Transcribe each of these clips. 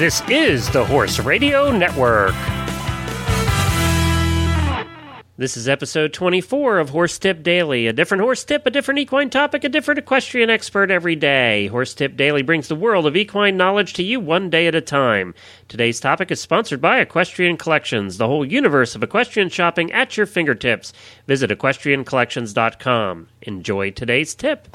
This is the Horse Radio Network. This is episode 24 of Horse Tip Daily. A different horse tip, a different equine topic, a different equestrian expert every day. Horse Tip Daily brings the world of equine knowledge to you one day at a time. Today's topic is sponsored by Equestrian Collections, the whole universe of equestrian shopping at your fingertips. Visit equestriancollections.com. Enjoy today's tip.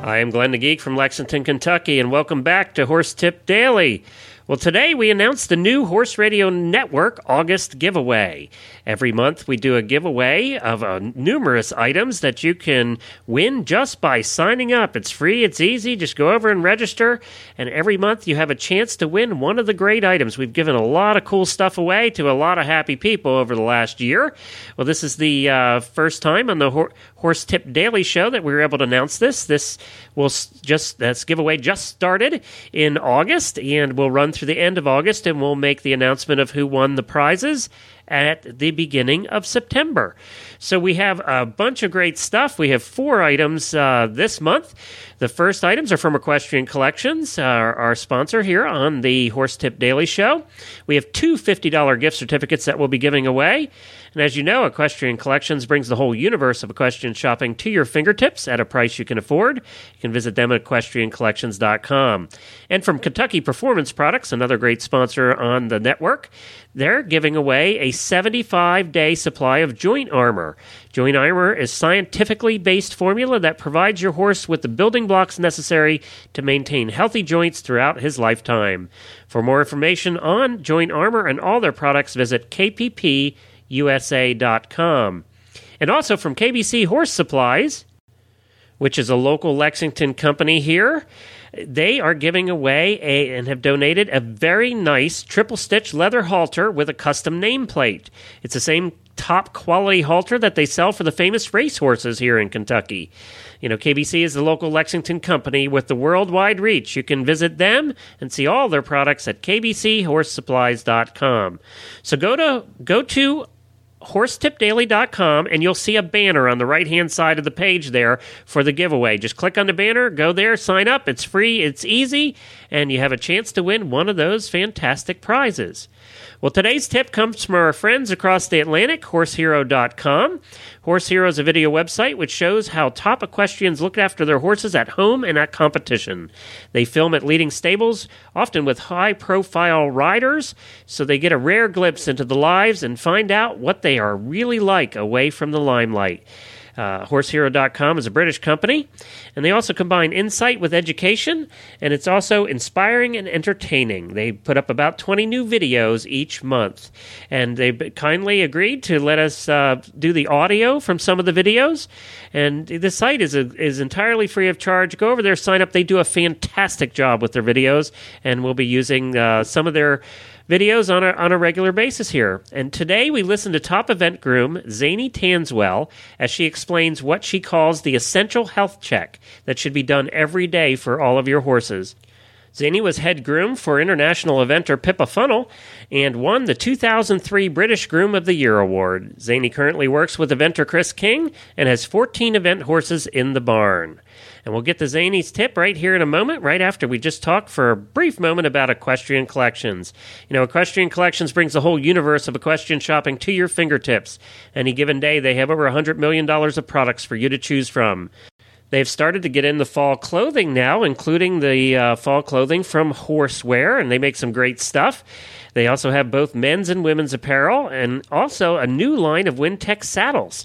I am Glenn the Geek from Lexington, Kentucky, and welcome back to Horse Tip Daily. Well, today we announced the new Horse Radio Network August giveaway. Every month we do a giveaway of numerous items that you can win just by signing up. It's free, it's easy, just go over and register, and every month you have a chance to win one of the great items. We've given a lot of cool stuff away to a lot of happy people over the last year. Well, this is the first time on the Horse Tip Daily show that we were able to announce this. This giveaway just started in August, and we'll run through the end of August, and we'll make the announcement of who won the prizes at the beginning of September. So we have a bunch of great stuff. We have four items this month. The first items are from Equestrian Collections, our sponsor here on the Horse Tip Daily Show. We have two $50 gift certificates that we'll be giving away. And as you know, Equestrian Collections brings the whole universe of equestrian shopping to your fingertips at a price you can afford. You can visit them at equestriancollections.com. And from Kentucky Performance Products, another great sponsor on the network, they're giving away a 75-day supply of Joint Armor. Joint Armor is a scientifically-based formula that provides your horse with the building blocks necessary to maintain healthy joints throughout his lifetime. For more information on Joint Armor and all their products, visit kppusa.com. And also from KBC Horse Supplies, which is a local Lexington company here, they are giving away and have donated a very nice triple-stitch leather halter with a custom nameplate. It's the same top-quality halter that they sell for the famous racehorses here in Kentucky. You know, KBC is the local Lexington company with the worldwide reach. You can visit them and see all their products at kbchorsesupplies.com. So go to horsetipdaily.com, and you'll see a banner on the right-hand side of the page there for the giveaway. Just click on the banner, go there, sign up. It's free, it's easy, and you have a chance to win one of those fantastic prizes. Well, today's tip comes from our friends across the Atlantic, HorseHero.com. Horse Hero is a video website which shows how top equestrians look after their horses at home and at competition. They film at leading stables, often with high-profile riders, so they get a rare glimpse into the lives and find out what they are really like away from the limelight. HorseHero.com is a British company, and they also combine insight with education, and it's also inspiring and entertaining. They put up about 20 new videos each month, and they kindly agreed to let us do the audio from some of the videos, and the site is entirely free of charge. Go over there, sign up. They do a fantastic job with their videos, and we'll be using some of their videos on a regular basis here. And today we listen to top event groom Zanie Tanswell as she explains what she calls the essential health check that should be done every day for all of your horses. Zanie was head groom for international eventer Pippa Funnel and won the 2003 British Groom of the Year award. Zanie currently works with eventer Chris King and has 14 event horses in the barn. And we'll get to Zanie's tip right here in a moment, right after we just talk for a brief moment about Equestrian Collections. You know, Equestrian Collections brings the whole universe of equestrian shopping to your fingertips. Any given day, they have over $100 million of products for you to choose from. They've started to get in the fall clothing now, including the fall clothing from Horseware, and they make some great stuff. They also have both men's and women's apparel, and also a new line of Wintec saddles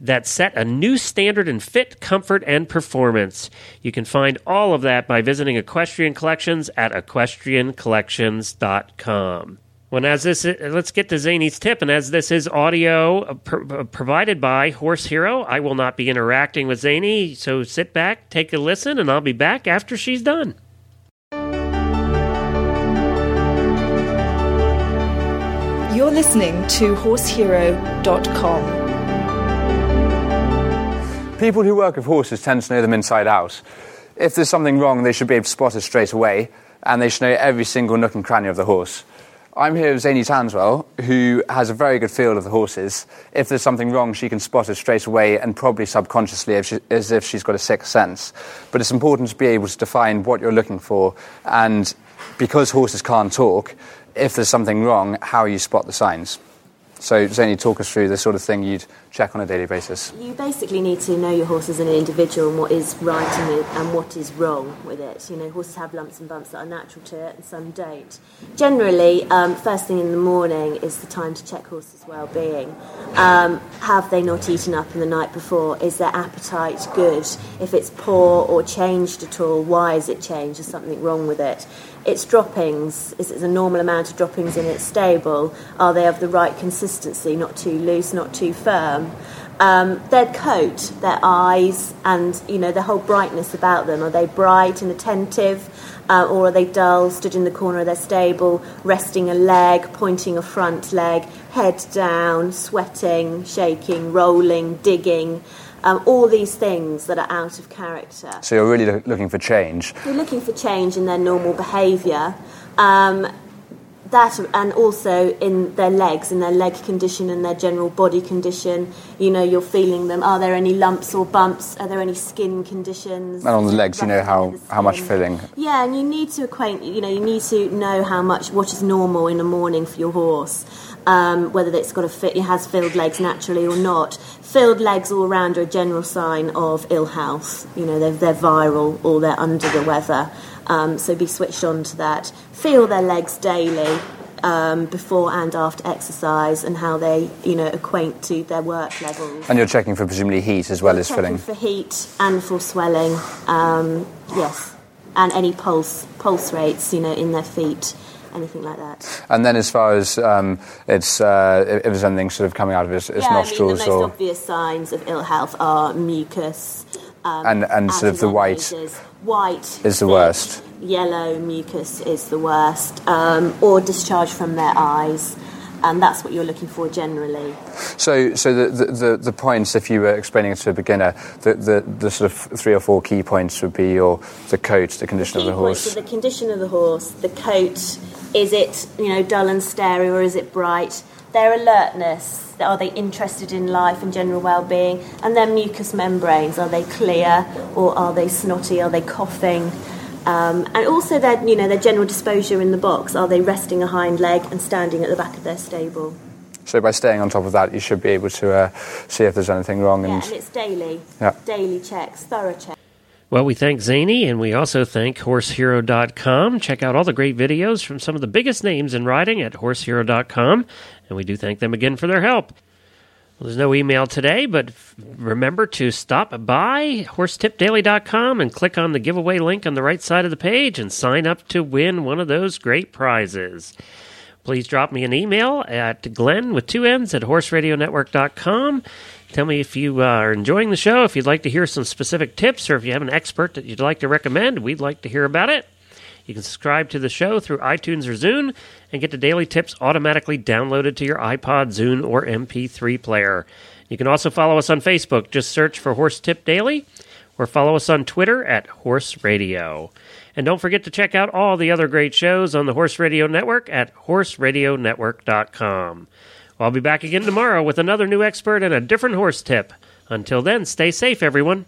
that set a new standard in fit, comfort, and performance. You can find all of that by visiting Equestrian Collections at equestriancollections.com. Well, let's get to Zanie's tip, and as this is audio provided by Horse Hero, I will not be interacting with Zanie, so sit back, take a listen, and I'll be back after she's done. You're listening to HorseHero.com. People who work with horses tend to know them inside out. If there's something wrong, they should be able to spot it straight away, and they should know every single nook and cranny of the horse. I'm here with Zanie Tanswell, who has a very good feel of the horses. If there's something wrong, she can spot it straight away, and probably subconsciously, as if she's got a sixth sense. But it's important to be able to define what you're looking for, and because horses can't talk, if there's something wrong, how you spot the signs. So, Zanie, talk us through the sort of thing you'd check on a daily basis. You basically need to know your horse as an individual and what is right and what is wrong with it. You know, horses have lumps and bumps that are natural to it and some don't. Generally, first thing in the morning is the time to check horses' well-being. Have they not eaten up in the night before? Is their appetite good? If it's poor or changed at all, why is it changed? Is something wrong with it? Its droppings, is it a normal amount of droppings in its stable? Are they of the right consistency, not too loose, not too firm? Their coat, their eyes, and, you know, the whole brightness about them. Are they bright and attentive, or are they dull, stood in the corner of their stable, resting a leg, pointing a front leg, head down, sweating, shaking, rolling, digging? All these things that are out of character. So you're really looking for change. You're looking for change in their normal behaviour, that, and also in their legs, in their leg condition and their general body condition. You know, you're feeling them. Are there any lumps or bumps? Are there any skin conditions? And on the legs, you know how much filling. Yeah, and you need to know how much, what is normal in the morning for your horse. Whether it's got it has filled legs naturally or not. Filled legs all round are a general sign of ill health. You know, they're viral or they're under the weather. So be switched on to that. Feel their legs daily, before and after exercise, and how they, you know, acquaint to their work levels. And you're checking for presumably heat as well as filling. Checking for heat and for swelling. Yes, and any pulse rates, you know, in their feet. Anything like that. And then as far as if there's anything sort of coming out of its nostrils, the most obvious signs of ill health are mucus. And sort of the white. Pages. White is the worst. Yellow mucus is the worst. Or discharge from their eyes. And that's what you're looking for generally. So the points, if you were explaining it to a beginner, the sort of three or four key points would be the coat, the condition of the horse. The condition of the horse, the coat. Is it, you know, dull and starey, or is it bright? Their alertness, are they interested in life and general well-being? And their mucous membranes, are they clear or are they snotty? Are they coughing? And also their general disposure in the box. Are they resting a hind leg and standing at the back of their stable? So by staying on top of that, you should be able to see if there's anything wrong. And it's daily. Yeah. Daily checks, thorough checks. Well, we thank Zanie, and we also thank HorseHero.com. Check out all the great videos from some of the biggest names in riding at HorseHero.com, and we do thank them again for their help. Well, there's no email today, but remember to stop by HorseTipDaily.com and click on the giveaway link on the right side of the page and sign up to win one of those great prizes. Please drop me an email at Glenn with 2 N's at horseradionetwork.com. Tell me if you are enjoying the show, if you'd like to hear some specific tips, or if you have an expert that you'd like to recommend, we'd like to hear about it. You can subscribe to the show through iTunes or Zune and get the daily tips automatically downloaded to your iPod, Zune, or MP3 player. You can also follow us on Facebook. Just search for Horse Tip Daily, or follow us on Twitter at Horse Radio. And don't forget to check out all the other great shows on the Horse Radio Network at horseradionetwork.com. I'll be back again tomorrow with another new expert and a different horse tip. Until then, stay safe, everyone.